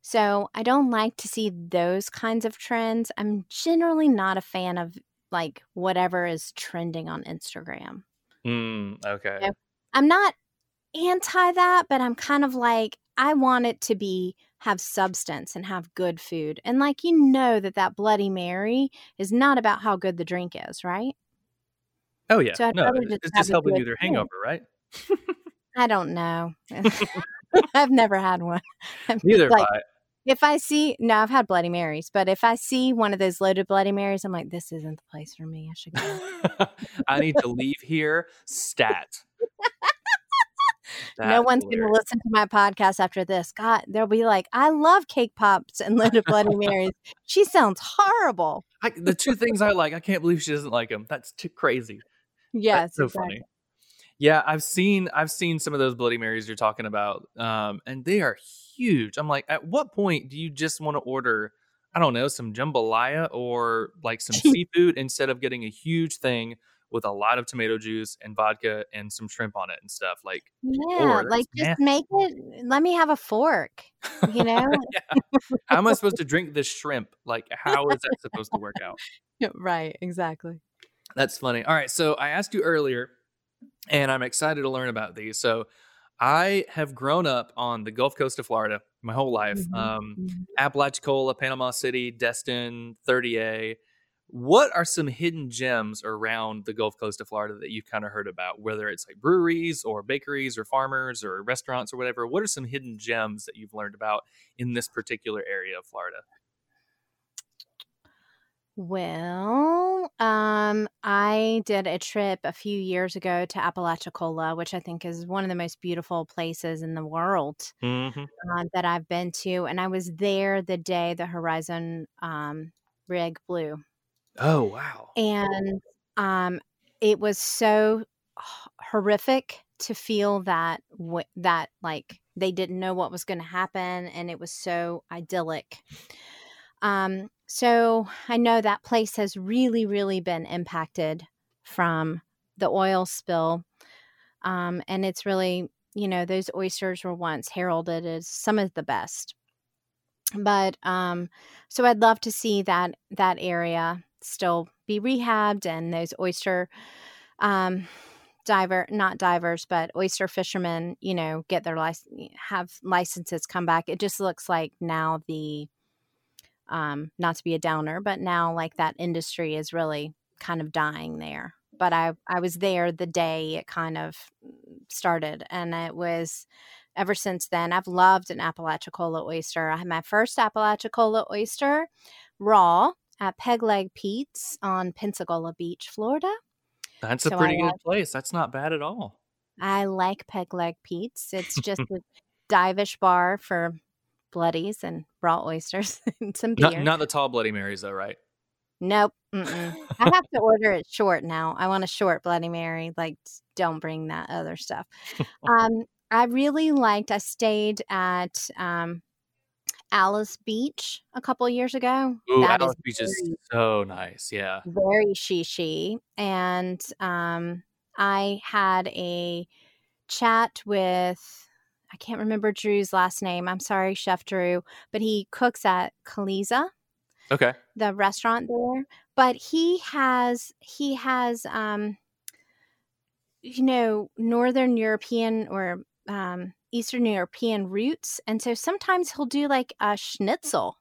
So I don't like to see those kinds of trends. I'm generally not a fan of like whatever is trending on Instagram. Mm, okay. So I'm not anti that, but I'm kind of like, I want it to be have substance and have good food. And like, you know, that that Bloody Mary is not about how good the drink is, right? Oh, yeah. So no, just it's just helping you their hangover, right? I don't know. I've never had one. Neither like, have I. If I see, no, I've had Bloody Marys, but if I see one of those loaded Bloody Marys, I'm like, this isn't the place for me. I should go. I need to leave here. Stat. That's no one's going to listen to my podcast after this. God, they'll be like, I love cake pops and loaded Bloody Marys. She sounds horrible. I, the two things I like, I can't believe she doesn't like them. That's too crazy. Yes. That's so exactly. funny. Yeah, I've seen I've seen some of those Bloody Marys you're talking about, um, and they are huge. I'm like, at what point do you just want to order, I don't know, some jambalaya or like some seafood instead of getting a huge thing with a lot of tomato juice and vodka and some shrimp on it and stuff like, yeah, like just nasty. Make it, let me have a fork, you know? How am I supposed to drink this shrimp? Like, how is that supposed to work out? Right. Exactly. That's funny. All right. So I asked you earlier and I'm excited to learn about these. So I have grown up on the Gulf Coast of Florida my whole life. Mm-hmm. Um, mm-hmm. Apalachicola, Panama City, Destin, thirty A. What are some hidden gems around the Gulf Coast of Florida that you've kind of heard about, whether it's like breweries or bakeries or farmers or restaurants or whatever? What are some hidden gems that you've learned about in this particular area of Florida? Well, um, I did a trip a few years ago to Apalachicola, which I think is one of the most beautiful places in the world. Mm-hmm. uh, that I've been to. And I was there the day the Horizon um, rig blew. Oh, wow. And um, it was so horrific to feel that w- that like they didn't know what was going to happen. And it was so idyllic. Um, so I know that place has really, really been impacted from the oil spill. Um, and it's really, you know, those oysters were once heralded as some of the best. But um, so I'd love to see that that area still be rehabbed and those oyster um diver not divers but oyster fishermen, you know, get their license, have licenses come back. It just looks like now the um not to be a downer, but now like that industry is really kind of dying there. but I, I was there the day it kind of started. And it was ever since then, I've loved an Apalachicola oyster. I had my first Apalachicola oyster raw at Peg Leg Pete's on Pensacola Beach, Florida. That's so a pretty like, good place. That's not bad at all. I like Peg Leg Pete's. It's just a divish bar for bloodies and raw oysters and some beer. Not, not the tall Bloody Marys though, right? Nope. Mm-mm. I have to order it short now. I want a short Bloody Mary. Like, don't bring that other stuff. Um, I really liked, I stayed at um, Alys Beach a couple years ago. Ooh, that Alys is Beach very, is so nice. Yeah. Very she-she. And um, I had a chat with, I can't remember Drew's last name. I'm sorry, Chef Drew, but he cooks at Kaliza. Okay. The restaurant there, but he has, he has, um, you know, Northern European or, um, Eastern European roots. And so sometimes he'll do like a schnitzel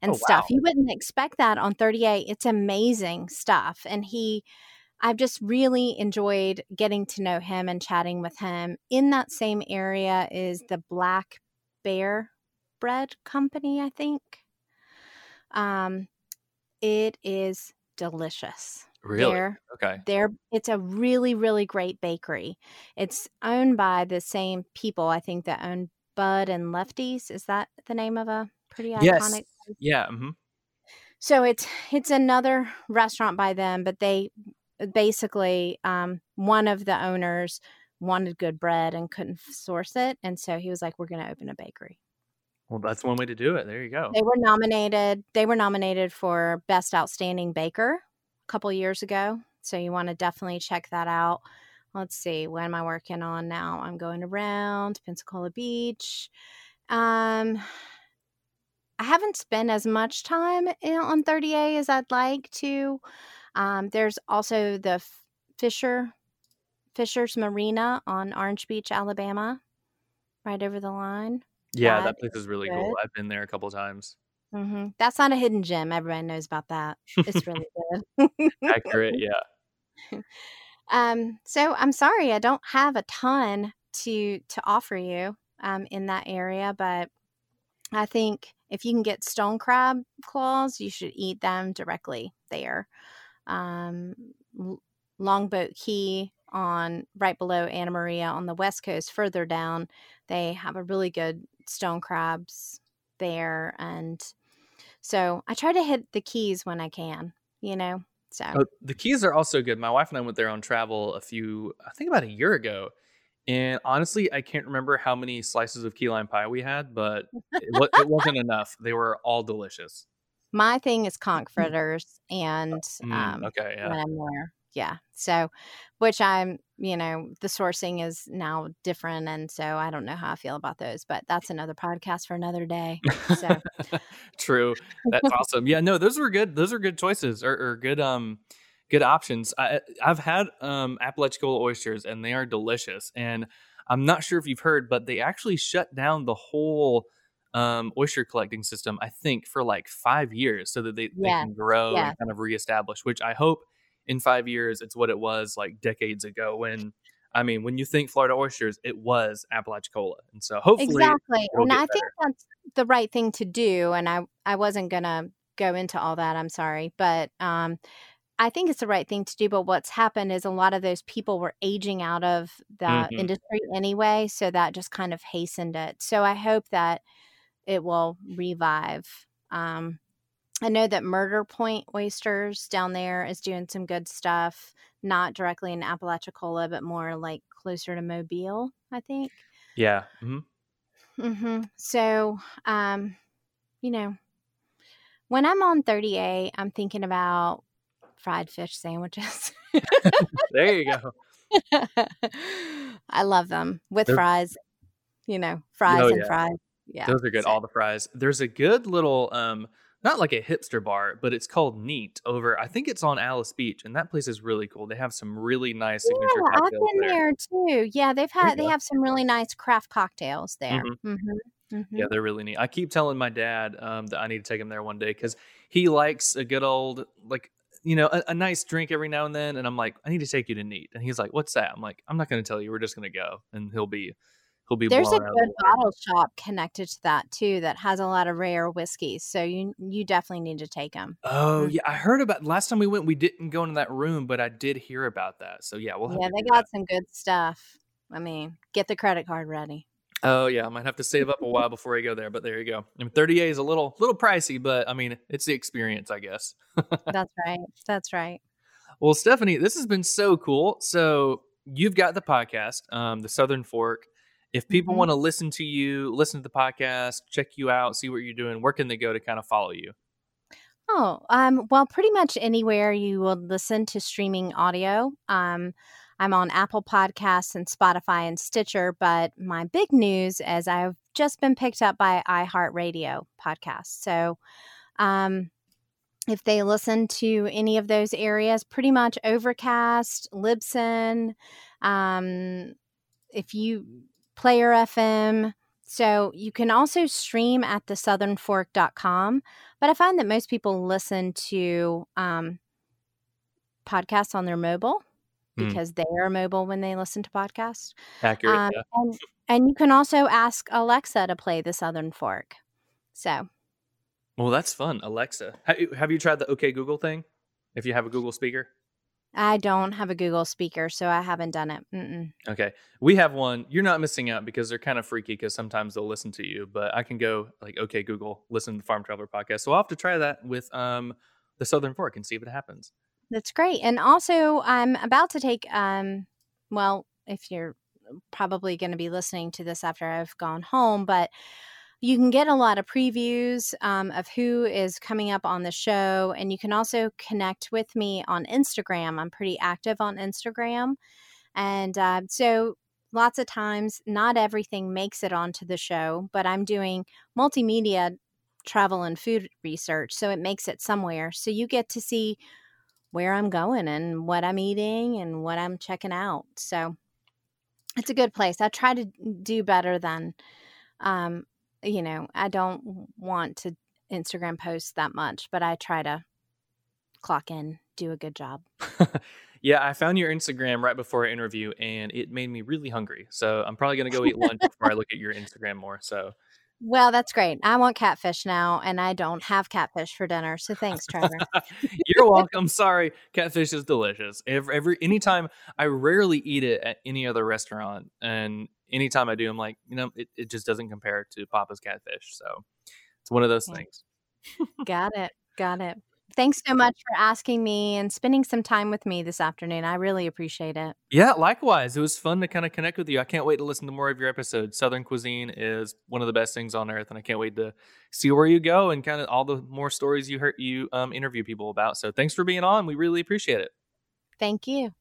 and oh, stuff. Wow. You wouldn't expect that on thirty A. It's amazing stuff. And he, I've just really enjoyed getting to know him and chatting with him. In that same area is the Black Bear Bread Company, I think. Um, it is delicious. Really? They're, okay. They're, it's a really, really great bakery. It's owned by the same people, I think, that own Bud and Lefty's. Is that the name of a pretty iconic? Yes. Yeah. Mm-hmm. So it's, it's another restaurant by them, but they basically, um, one of the owners wanted good bread and couldn't source it. And so he was like, we're going to open a bakery. Well, that's one way to do it. There you go. They were nominated. They were nominated for Best Outstanding Baker a couple years ago. So you want to definitely check that out. Let's see. What am I working on now? I'm going around Pensacola Beach. Um, I haven't spent as much time on thirty A as I'd like to. Um, there's also the Fisher Fisher's Marina on Orange Beach, Alabama, right over the line. Yeah, that, that place is really good. Cool. I've been there a couple of times. Mm-hmm. That's not a hidden gem. Everybody knows about that. It's really good. Accurate, yeah. Um, so I'm sorry I don't have a ton to to offer you um, in that area, but I think if you can get stone crab claws, you should eat them directly there. Um, Longboat Key on right below Anna Maria on the West Coast, further down, they have a really good stone crabs there. And so I try to hit the Keys when I can, you know, so oh, the Keys are also good. My wife and I went there on travel a few, I think about a year ago. And honestly, I can't remember how many slices of key lime pie we had, but it, it wasn't enough. They were all delicious. My thing is conch fritters and mm, um, okay, yeah. when I'm there. Yeah. So, which I'm, you know, the sourcing is now different. And so I don't know how I feel about those, but that's another podcast for another day. So. True. That's awesome. Yeah, no, those were good. Those are good choices or, or good, um, good options. I, I've had, um, Apalachicola oysters and they are delicious. And I'm not sure if you've heard, but they actually shut down the whole, um, oyster collecting system, I think for like five years so that they, yes. they can grow yes. and kind of reestablish, which I hope in five years, it's what it was like decades ago when, I mean, when you think Florida oysters, it was Apalachicola. And so hopefully. Exactly. And I better. think that's the right thing to do. And I, I wasn't going to go into all that. I'm sorry. But um, I think it's the right thing to do. But what's happened is a lot of those people were aging out of the mm-hmm. industry anyway. So that just kind of hastened it. So I hope that it will revive. Um I know that Murder Point Oysters down there is doing some good stuff, not directly in Apalachicola, but more like closer to Mobile, I think. Yeah. Mm-hmm. Mm-hmm. So, um, you know, when I'm on thirty A, I'm thinking about fried fish sandwiches. There you go. I love them with They're- fries, you know, fries oh, and yeah. fries. Yeah. Those are good. So. All the fries. There's a good little, um, not like a hipster bar, but it's called Neat over, I think it's on Alys Beach. And that place is really cool. They have some really nice signature yeah, cocktails. I've been there. there too. Yeah, they've had, they go. have some really nice craft cocktails there. Mm-hmm. Mm-hmm. Mm-hmm. Yeah, they're really neat. I keep telling my dad um, that I need to take him there one day because he likes a good old, like you know, a, a nice drink every now and then. And I'm like, I need to take you to Neat. And he's like, what's that? I'm like, I'm not going to tell you. We're just going to go. And he'll be, he'll be. There's a good bottle shop connected to that too, that has a lot of rare whiskeys. So you, you definitely need to take them. Oh yeah. I heard about last time we went, we didn't go into that room, but I did hear about that. So yeah, we'll have yeah, they got that. Some good stuff. I mean, get the credit card ready. Oh yeah, I might have to save up a while before I go there, but there you go. I mean, thirty A is a little little pricey, but I mean, it's the experience, I guess. That's right. That's right. Well, Stephanie, this has been so cool. So you've got the podcast, um, The Southern Fork. If people mm-hmm. want to listen to you, listen to the podcast, check you out, see what you're doing, where can they go to kind of follow you? Oh, um, well, pretty much anywhere you will listen to streaming audio. Um, I'm on Apple Podcasts and Spotify and Stitcher, but my big news is I've just been picked up by iHeartRadio podcast. So um, if they listen to any of those areas, pretty much Overcast, Libsyn, um, if you Player F M. So you can also stream at the southern fork dot com. But I find that most people listen to um, podcasts on their mobile, because they are mobile when they listen to podcasts. Accurate, um, yeah. and, and you can also ask Alexa to play The Southern Fork. So, well, that's fun, Alexa. Have you, have you tried the OK Google thing? If you have a Google speaker? I don't have a Google speaker, so I haven't done it. Mm-mm. Okay. We have one. You're not missing out because they're kind of freaky because sometimes they'll listen to you, but I can go like, OK Google, listen to the Farm Traveler Podcast. So I'll have to try that with um, The Southern Fork and see if it happens. That's great. And also, I'm about to take, um, well, if you're probably going to be listening to this after I've gone home, but you can get a lot of previews um, of who is coming up on the show. And you can also connect with me on Instagram. I'm pretty active on Instagram. And uh, so lots of times, not everything makes it onto the show, but I'm doing multimedia travel and food research. So it makes it somewhere. So you get to see where I'm going and what I'm eating and what I'm checking out. So it's a good place. I try to do better than, um, you know, I don't want to Instagram post that much, but I try to clock in, do a good job. Yeah, I found your Instagram right before our interview and it made me really hungry. So I'm probably going to go eat lunch before I look at your Instagram more. So well, that's great. I want catfish now, and I don't have catfish for dinner. So thanks, Trevor. You're welcome. Sorry. Catfish is delicious. Every, every anytime I rarely eat it at any other restaurant, and anytime I do, I'm like, you know, it, it just doesn't compare to Papa's catfish. So it's one of those okay. things. Got it. Got it. Thanks so much for asking me and spending some time with me this afternoon. I really appreciate it. Yeah, likewise. It was fun to kind of connect with you. I can't wait to listen to more of your episodes. Southern cuisine is one of the best things on earth, and I can't wait to see where you go and kind of all the more stories you heard you um, interview people about. So thanks for being on. We really appreciate it. Thank you.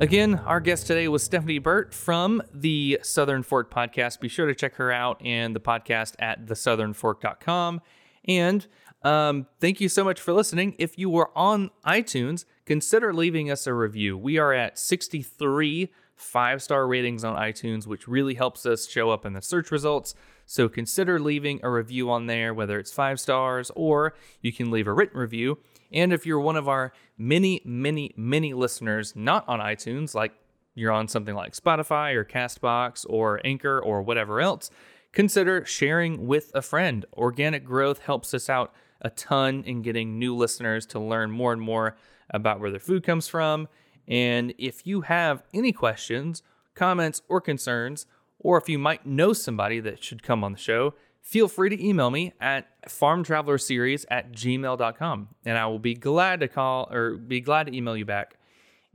Again, our guest today was Stephanie Burt from the Southern Fork Podcast. Be sure to check her out and the podcast at the southern fork dot com. And um, thank you so much for listening. If you were on iTunes, consider leaving us a review. We are at sixty-three five-star ratings on iTunes, which really helps us show up in the search results. So consider leaving a review on there, whether it's five stars or you can leave a written review. And if you're one of our many, many, many listeners not on iTunes, like you're on something like Spotify or CastBox or Anchor or whatever else, consider sharing with a friend. Organic growth helps us out a ton in getting new listeners to learn more and more about where their food comes from. And if you have any questions, comments, or concerns, or if you might know somebody that should come on the show, feel free to email me at farm traveler series at gmail dot com, and I will be glad to call or be glad to email you back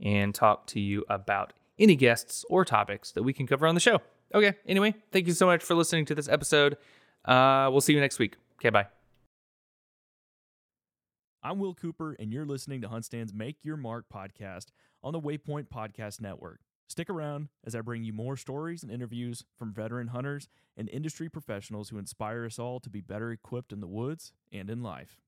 and talk to you about any guests or topics that we can cover on the show. Okay, anyway, thank you so much for listening to this episode. Uh, we'll see you next week. Okay, bye. I'm Will Cooper, and you're listening to Huntstand's Make Your Mark podcast on the Waypoint Podcast Network. Stick around as I bring you more stories and interviews from veteran hunters and industry professionals who inspire us all to be better equipped in the woods and in life.